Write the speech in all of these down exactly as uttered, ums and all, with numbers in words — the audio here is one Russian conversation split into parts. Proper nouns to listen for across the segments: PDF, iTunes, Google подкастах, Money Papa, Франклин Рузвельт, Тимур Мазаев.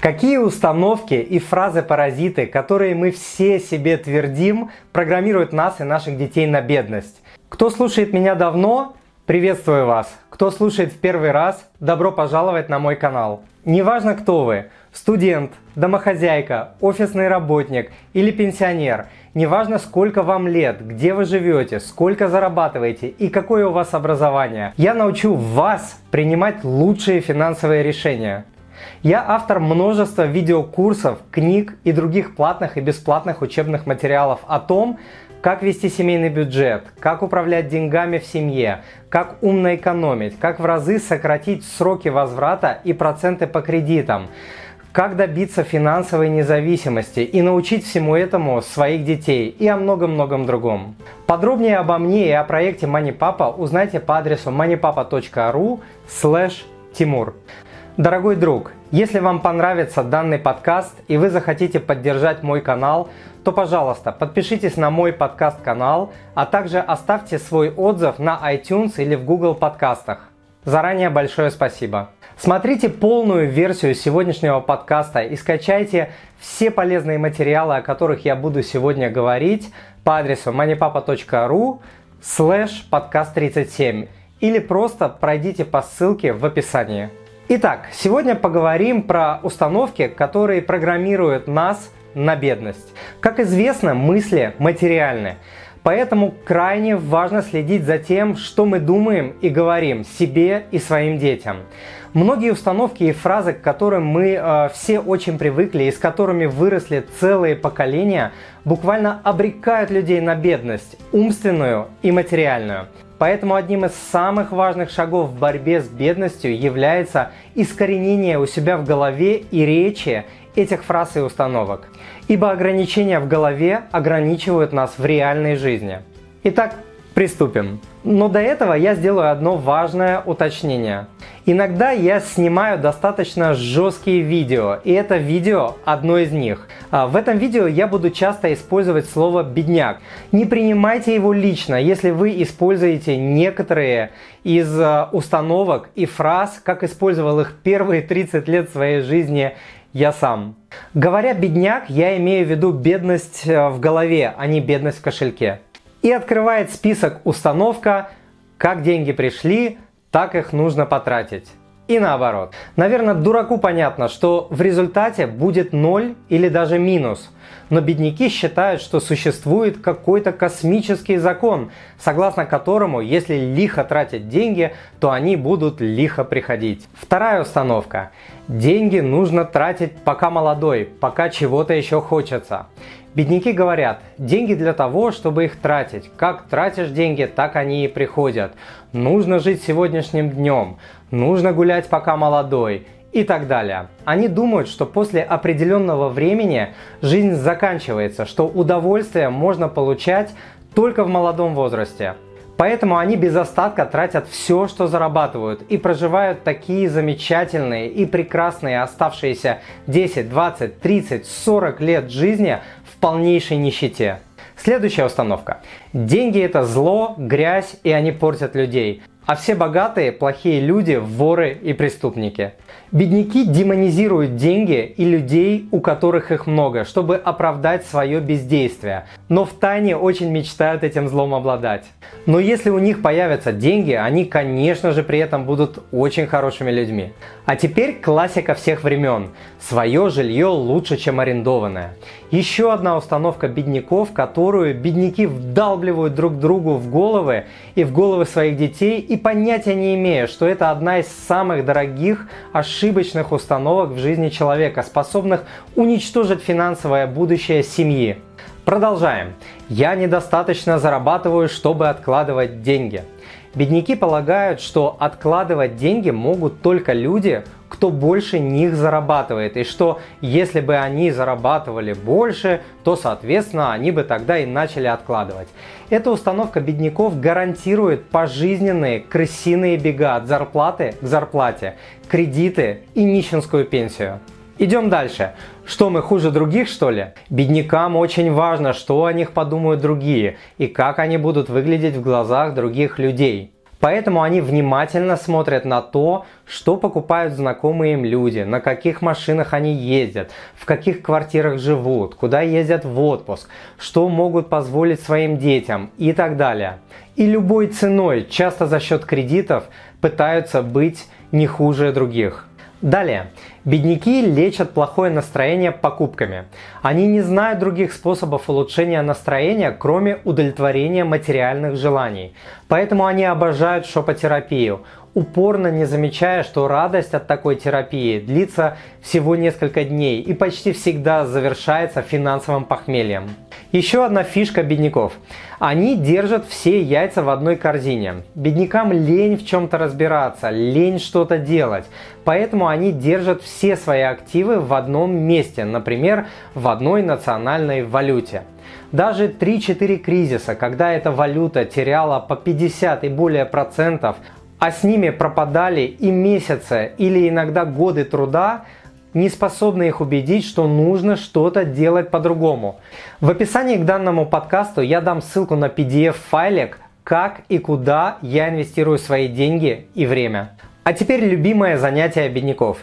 Какие установки и фразы-паразиты, которые мы все себе твердим, программируют нас и наших детей на бедность? Кто слушает меня давно, приветствую вас! Кто слушает в первый раз, добро пожаловать на мой канал! Неважно, кто вы – студент, домохозяйка, офисный работник или пенсионер, неважно, сколько вам лет, где вы живете, сколько зарабатываете и какое у вас образование, я научу вас принимать лучшие финансовые решения. Я автор множества видеокурсов, книг и других платных и бесплатных учебных материалов о том, как вести семейный бюджет, как управлять деньгами в семье, как умно экономить, как в разы сократить сроки возврата и проценты по кредитам, как добиться финансовой независимости и научить всему этому своих детей и о многом-многом другом. Подробнее обо мне и о проекте Money Papa узнайте по адресу moneypapa точка ру слэш тимур. Дорогой друг, если вам понравится данный подкаст и вы захотите поддержать мой канал, то, пожалуйста, подпишитесь на мой подкаст-канал, а также оставьте свой отзыв на iTunes или в Google подкастах. Заранее большое спасибо. Смотрите полную версию сегодняшнего подкаста и скачайте все полезные материалы, о которых я буду сегодня говорить, по адресу moneypapa точка ру слэш подкаст тридцать семь или просто пройдите по ссылке в описании. Итак, сегодня поговорим про установки, которые программируют нас на бедность. Как известно, мысли материальны, поэтому крайне важно следить за тем, что мы думаем и говорим себе и своим детям. Многие установки и фразы, к которым мы э, все очень привыкли и с которыми выросли целые поколения, буквально обрекают людей на бедность умственную и материальную. Поэтому одним из самых важных шагов в борьбе с бедностью является искоренение у себя в голове и речи этих фраз и установок. Ибо ограничения в голове ограничивают нас в реальной жизни. Итак, приступим. Но до этого я сделаю одно важное уточнение. Иногда я снимаю достаточно жесткие видео, и это видео одно из них. В этом видео я буду часто использовать слово «бедняк». Не принимайте его лично, если вы используете некоторые из установок и фраз, как использовал их первые тридцать лет своей жизни я сам. Говоря «бедняк», я имею в виду бедность в голове, а не бедность в кошельке. И открывает список установка «Как деньги пришли, так их нужно потратить». И наоборот. Наверное, дураку понятно, что в результате будет ноль или даже минус. Но бедняки считают, что существует какой-то космический закон, согласно которому, если лихо тратить деньги, то они будут лихо приходить. Вторая установка. Деньги нужно тратить пока молодой, пока чего-то еще хочется. Бедняки говорят, деньги для того, чтобы их тратить. Как тратишь деньги, так они и приходят. Нужно жить сегодняшним днем, нужно гулять пока молодой и так далее. Они думают, что после определенного времени жизнь заканчивается, что удовольствие можно получать только в молодом возрасте. Поэтому они без остатка тратят все, что зарабатывают, и проживают такие замечательные и прекрасные оставшиеся десять, двадцать, тридцать, сорок лет жизни в полнейшей нищете. Следующая установка. Деньги – это зло, грязь, и они портят людей. А все богатые – плохие люди, воры и преступники. Бедняки демонизируют деньги и людей, у которых их много, чтобы оправдать свое бездействие. Но втайне очень мечтают этим злом обладать. Но если у них появятся деньги, они, конечно же, при этом будут очень хорошими людьми. А теперь классика всех времен. Свое жилье лучше, чем арендованное. Еще одна установка бедняков, которую бедняки вдалбливают друг другу в головы и в головы своих детей, и понятия не имея, что это одна из самых дорогих ошибочных установок в жизни человека, способных уничтожить финансовое будущее семьи. Продолжаем. Я недостаточно зарабатываю, чтобы откладывать деньги. Бедняки полагают, что откладывать деньги могут только люди, кто больше них зарабатывает, и что если бы они зарабатывали больше, то, соответственно, они бы тогда и начали откладывать. Эта установка бедняков гарантирует пожизненные крысиные бега от зарплаты к зарплате, кредиты и нищенскую пенсию. Идем дальше. Что мы хуже других, что ли? Беднякам очень важно, что о них подумают другие и как они будут выглядеть в глазах других людей. Поэтому они внимательно смотрят на то, что покупают знакомые им люди, на каких машинах они ездят, в каких квартирах живут, куда ездят в отпуск, что могут позволить своим детям и так далее. И любой ценой, часто за счет кредитов, пытаются быть не хуже других. Далее. Бедняки лечат плохое настроение покупками. Они не знают других способов улучшения настроения, кроме удовлетворения материальных желаний. Поэтому они обожают шопотерапию, упорно не замечая, что радость от такой терапии длится всего несколько дней и почти всегда завершается финансовым похмельем. Еще одна фишка бедняков. Они держат все яйца в одной корзине. Беднякам лень в чем-то разбираться, лень что-то делать. Поэтому они держат все свои активы в одном месте, например, в одной национальной валюте. Даже три-четыре кризиса, когда эта валюта теряла по пятьдесят и более процентов, а с ними пропадали и месяцы, или иногда годы труда, не способны их убедить, что нужно что-то делать по-другому. В описании к данному подкасту я дам ссылку на пи ди эф-файлик, как и куда я инвестирую свои деньги и время. А теперь любимое занятие бедняков.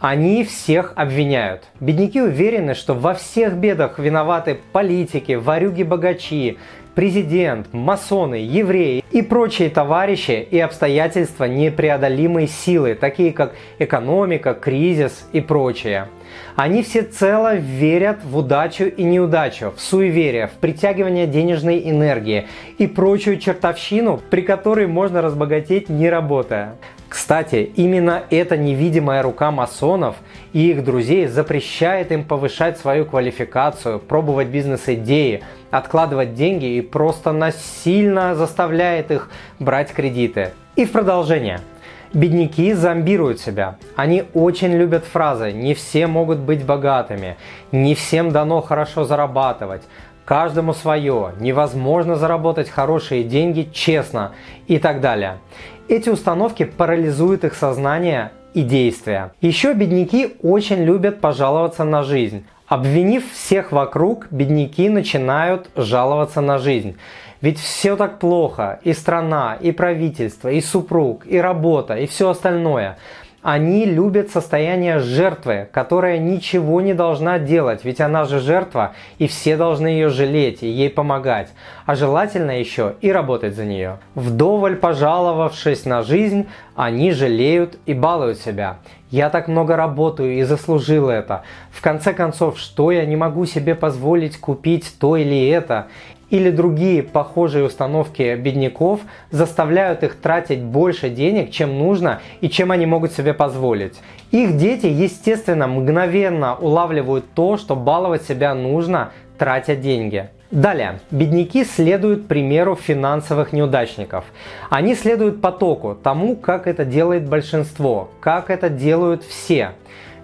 Они всех обвиняют. Бедняки уверены, что во всех бедах виноваты политики, ворюги-богачи, президент, масоны, евреи и прочие товарищи и обстоятельства непреодолимой силы, такие как экономика, кризис и прочее. Они всецело верят в удачу и неудачу, в суеверие, в притягивание денежной энергии и прочую чертовщину, при которой можно разбогатеть, не работая. Кстати, именно эта невидимая рука масонов и их друзей запрещает им повышать свою квалификацию, пробовать бизнес-идеи, откладывать деньги и просто насильно заставляет их брать кредиты. И в продолжение. Бедняки зомбируют себя. Они очень любят фразы «не все могут быть богатыми», «не всем дано хорошо зарабатывать», «каждому свое», «невозможно заработать хорошие деньги честно» и так далее. Эти установки парализуют их сознание и действия. Еще бедняки очень любят пожаловаться на жизнь. Обвинив всех вокруг, бедняки начинают жаловаться на жизнь. Ведь все так плохо, и страна, и правительство, и супруг, и работа, и все остальное. Они любят состояние жертвы, которая ничего не должна делать, ведь она же жертва, и все должны ее жалеть и ей помогать, а желательно еще и работать за нее. Вдоволь пожаловавшись на жизнь, они жалеют и балуют себя. Я так много работаю и заслужил это. В конце концов, что я не могу себе позволить купить то или это? Или другие похожие установки бедняков заставляют их тратить больше денег, чем нужно и чем они могут себе позволить. Их дети, естественно, мгновенно улавливают то, что баловать себя нужно, тратя деньги. Далее. Бедняки следуют примеру финансовых неудачников. Они следуют потоку, тому, как это делает большинство, как это делают все.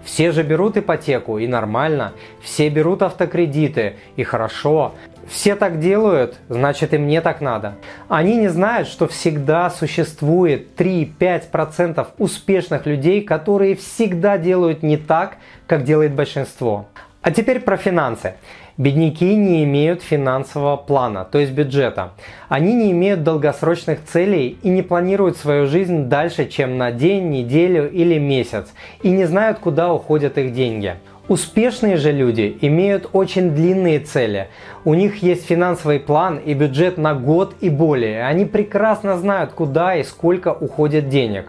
Все же берут ипотеку, и нормально. Все берут автокредиты, и хорошо. Все так делают, значит и мне так надо. Они не знают, что всегда существует три-пять процентов успешных людей, которые всегда делают не так, как делает большинство. А теперь про финансы. Бедняки не имеют финансового плана, то есть бюджета. Они не имеют долгосрочных целей и не планируют свою жизнь дальше, чем на день, неделю или месяц, и не знают, куда уходят их деньги. Успешные же люди имеют очень длинные цели. У них есть финансовый план и бюджет на год и более. Они прекрасно знают, куда и сколько уходит денег.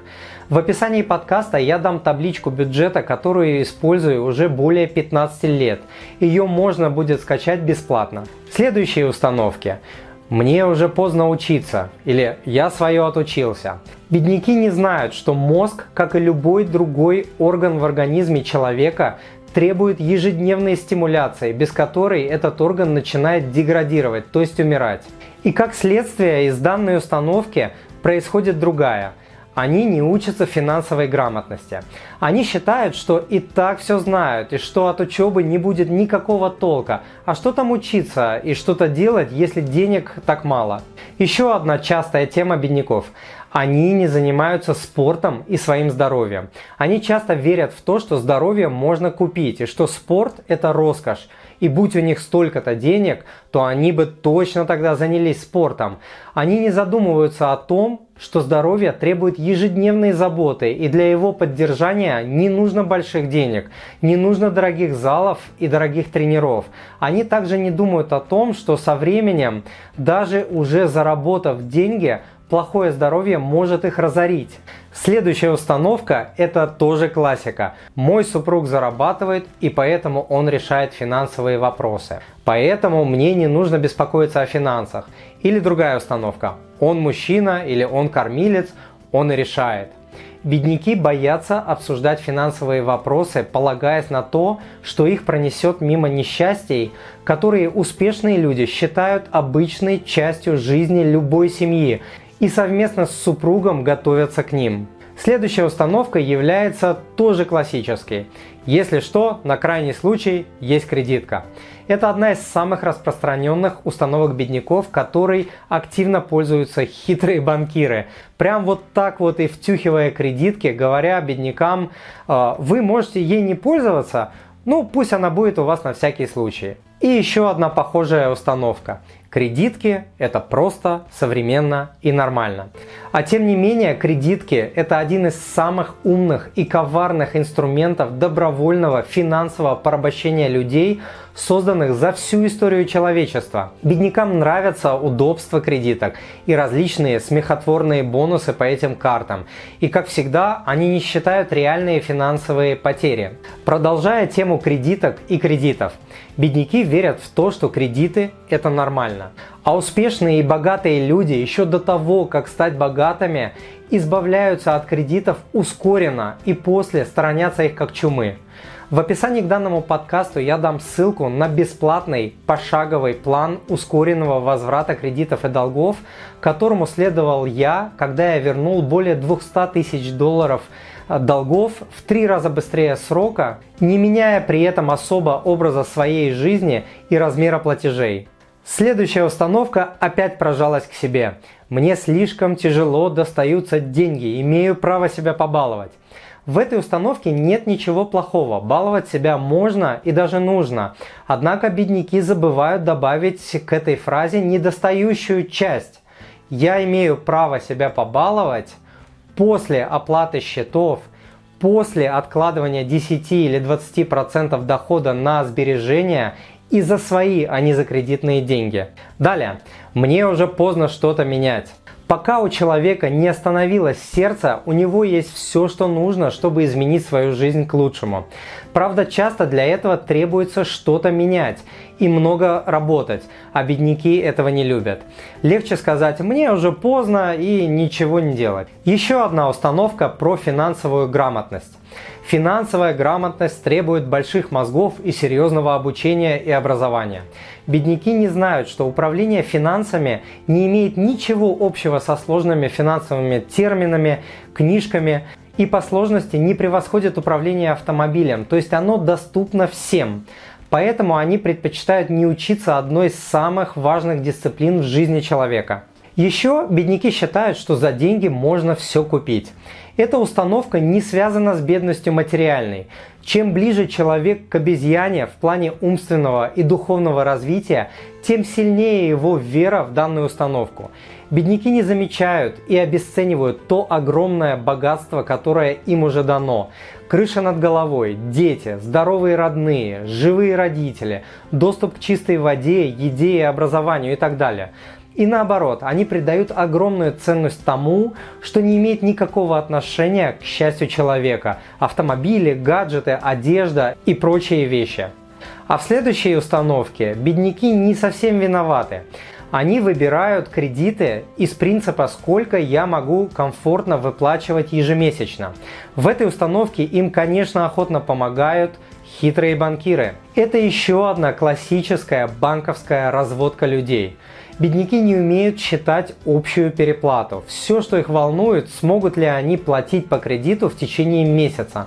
В описании подкаста я дам табличку бюджета, которую я использую уже более пятнадцати лет. Ее можно будет скачать бесплатно. Следующие установки. «Мне уже поздно учиться» или «Я свое отучился». Бедняки не знают, что мозг, как и любой другой орган в организме человека, требует ежедневной стимуляции, без которой этот орган начинает деградировать, то есть умирать. И как следствие из данной установки происходит другая. Они не учатся финансовой грамотности. Они считают, что и так все знают, и что от учебы не будет никакого толка. А что там учиться и что-то делать, если денег так мало? Еще одна частая тема бедняков. они не занимаются спортом и своим здоровьем. Они часто верят в то, что здоровье можно купить, и что спорт – это роскошь. И будь у них столько-то денег, то они бы точно тогда занялись спортом. Они не задумываются о том, что здоровье требует ежедневной заботы, и для его поддержания не нужно больших денег, не нужно дорогих залов и дорогих тренеров. Они также не думают о том, что со временем, даже уже заработав деньги, плохое здоровье может их разорить. Следующая установка – это тоже классика. Мой супруг зарабатывает, и поэтому он решает финансовые вопросы. Поэтому мне не нужно беспокоиться о финансах. Или другая установка. Он мужчина или он кормилец, он и решает. Бедняки боятся обсуждать финансовые вопросы, полагаясь на то, что их пронесет мимо несчастий, которые успешные люди считают обычной частью жизни любой семьи, и совместно с супругом готовятся к ним. Следующая установка является тоже классической. Если что, на крайний случай есть кредитка. Это одна из самых распространенных установок бедняков, которой активно пользуются хитрые банкиры. Прям вот так вот и втюхивая кредитки, говоря беднякам, вы можете ей не пользоваться, ну пусть она будет у вас на всякий случай. И еще одна похожая установка. Кредитки – это просто, современно и нормально. А тем не менее, кредитки – это один из самых умных и коварных инструментов добровольного финансового порабощения людей, созданных за всю историю человечества. Беднякам нравятся удобства кредиток и различные смехотворные бонусы по этим картам. И, как всегда, они не считают реальные финансовые потери. Продолжая тему кредиток и кредитов, бедняки верят в то, что кредиты – это нормально. А успешные и богатые люди еще до того, как стать богатыми, избавляются от кредитов ускоренно и после сторонятся их как чумы. В описании к данному подкасту я дам ссылку на бесплатный пошаговый план ускоренного возврата кредитов и долгов, которому следовал я, когда я вернул более двести тысяч долларов долгов в три раза быстрее срока, не меняя при этом особо образа своей жизни и размера платежей. Следующая установка опять прижалась к себе. Мне слишком тяжело достаются деньги, имею право себя побаловать. В этой установке нет ничего плохого, баловать себя можно и даже нужно. Однако бедняки забывают добавить к этой фразе недостающую часть. Я имею право себя побаловать после оплаты счетов, после откладывания десять или двадцать процентов дохода на сбережения и за свои, а не за кредитные деньги. Далее. Мне уже поздно что-то менять. Пока у человека не остановилось сердце, у него есть все, что нужно, чтобы изменить свою жизнь к лучшему. Правда, часто для этого требуется что-то менять и много работать, а бедняки этого не любят. Легче сказать «мне уже поздно» и ничего не делать. Еще одна установка про финансовую грамотность. Финансовая грамотность требует больших мозгов и серьезного обучения и образования. Бедняки не знают, что управление финансами не имеет ничего общего со сложными финансовыми терминами, книжками и по сложности не превосходит управление автомобилем, то есть оно доступно всем. Поэтому они предпочитают не учиться одной из самых важных дисциплин в жизни человека. Еще бедняки считают, что за деньги можно все купить. Эта установка не связана с бедностью материальной. Чем ближе человек к обезьяне в плане умственного и духовного развития, тем сильнее его вера в данную установку. Бедняки не замечают и обесценивают то огромное богатство, которое им уже дано. Крыша над головой, дети, здоровые родные, живые родители, доступ к чистой воде, еде и образованию и так далее. И наоборот, они придают огромную ценность тому, что не имеет никакого отношения к счастью человека – автомобили, гаджеты, одежда и прочие вещи. А в следующей установке бедняки не совсем виноваты. Они выбирают кредиты из принципа «сколько я могу комфортно выплачивать ежемесячно». В этой установке им, конечно, охотно помогают хитрые банкиры. Это еще одна классическая банковская разводка людей. Бедняки не умеют считать общую переплату. Все, что их волнует, смогут ли они платить по кредиту в течение месяца.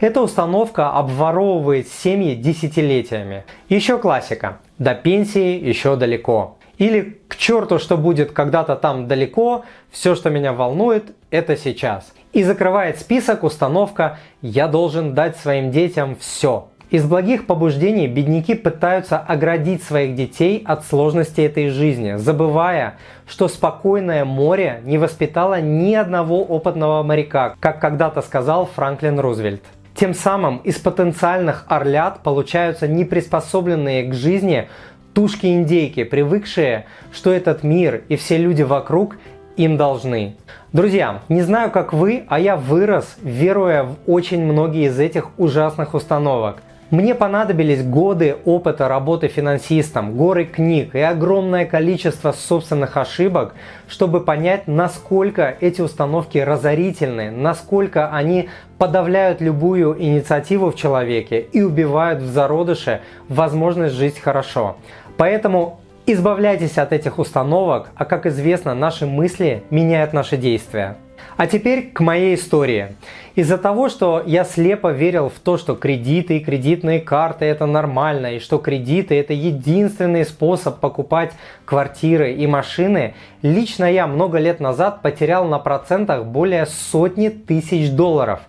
Эта установка обворовывает семьи десятилетиями. Еще классика. До пенсии еще далеко. Или к черту, что будет когда-то там далеко, все, что меня волнует, это сейчас. И закрывает список установка «Я должен дать своим детям все». Из благих побуждений бедняки пытаются оградить своих детей от сложности этой жизни, забывая, что спокойное море не воспитало ни одного опытного моряка, как когда-то сказал Франклин Рузвельт. Тем самым из потенциальных орлят получаются неприспособленные к жизни тушки-индейки, привыкшие, что этот мир и все люди вокруг им должны. Друзья, не знаю, как вы, а я вырос, веруя в очень многие из этих ужасных установок. Мне понадобились годы опыта работы финансистом, горы книг и огромное количество собственных ошибок, чтобы понять, насколько эти установки разорительны, насколько они подавляют любую инициативу в человеке и убивают в зародыше возможность жить хорошо. Поэтому избавляйтесь от этих установок, а как известно, наши мысли меняют наши действия. А теперь к моей истории. Из-за того, что я слепо верил в то, что кредиты и кредитные карты это нормально, и что кредиты это единственный способ покупать квартиры и машины, лично я много лет назад потерял на процентах более сотни тысяч долларов.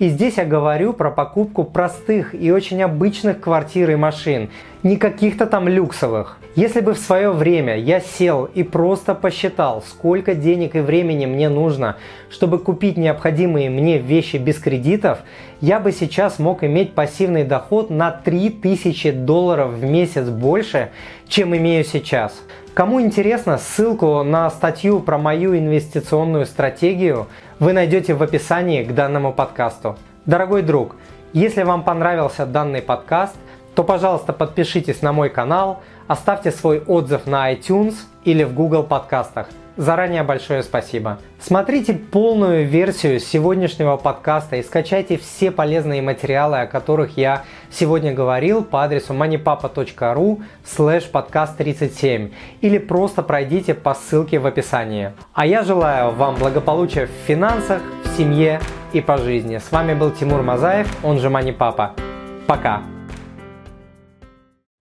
И здесь я говорю про покупку простых и очень обычных квартир и машин, не каких-то там люксовых. Если бы в свое время я сел и просто посчитал, сколько денег и времени мне нужно, чтобы купить необходимые мне вещи без кредитов, я бы сейчас мог иметь пассивный доход на три тысячи долларов в месяц больше, чем имею сейчас. Кому интересно, ссылку на статью про мою инвестиционную стратегию вы найдете в описании к данному подкасту. Дорогой друг, если вам понравился данный подкаст, то, пожалуйста, подпишитесь на мой канал, оставьте свой отзыв на iTunes или в Google подкастах. Заранее большое спасибо. Смотрите полную версию сегодняшнего подкаста и скачайте все полезные материалы, о которых я сегодня говорил, по адресу moneypapa точка ру слэш подкаст тридцать семь или просто пройдите по ссылке в описании. А я желаю вам благополучия в финансах, в семье и по жизни. С вами был Тимур Мазаев, он же Money Papa. Пока!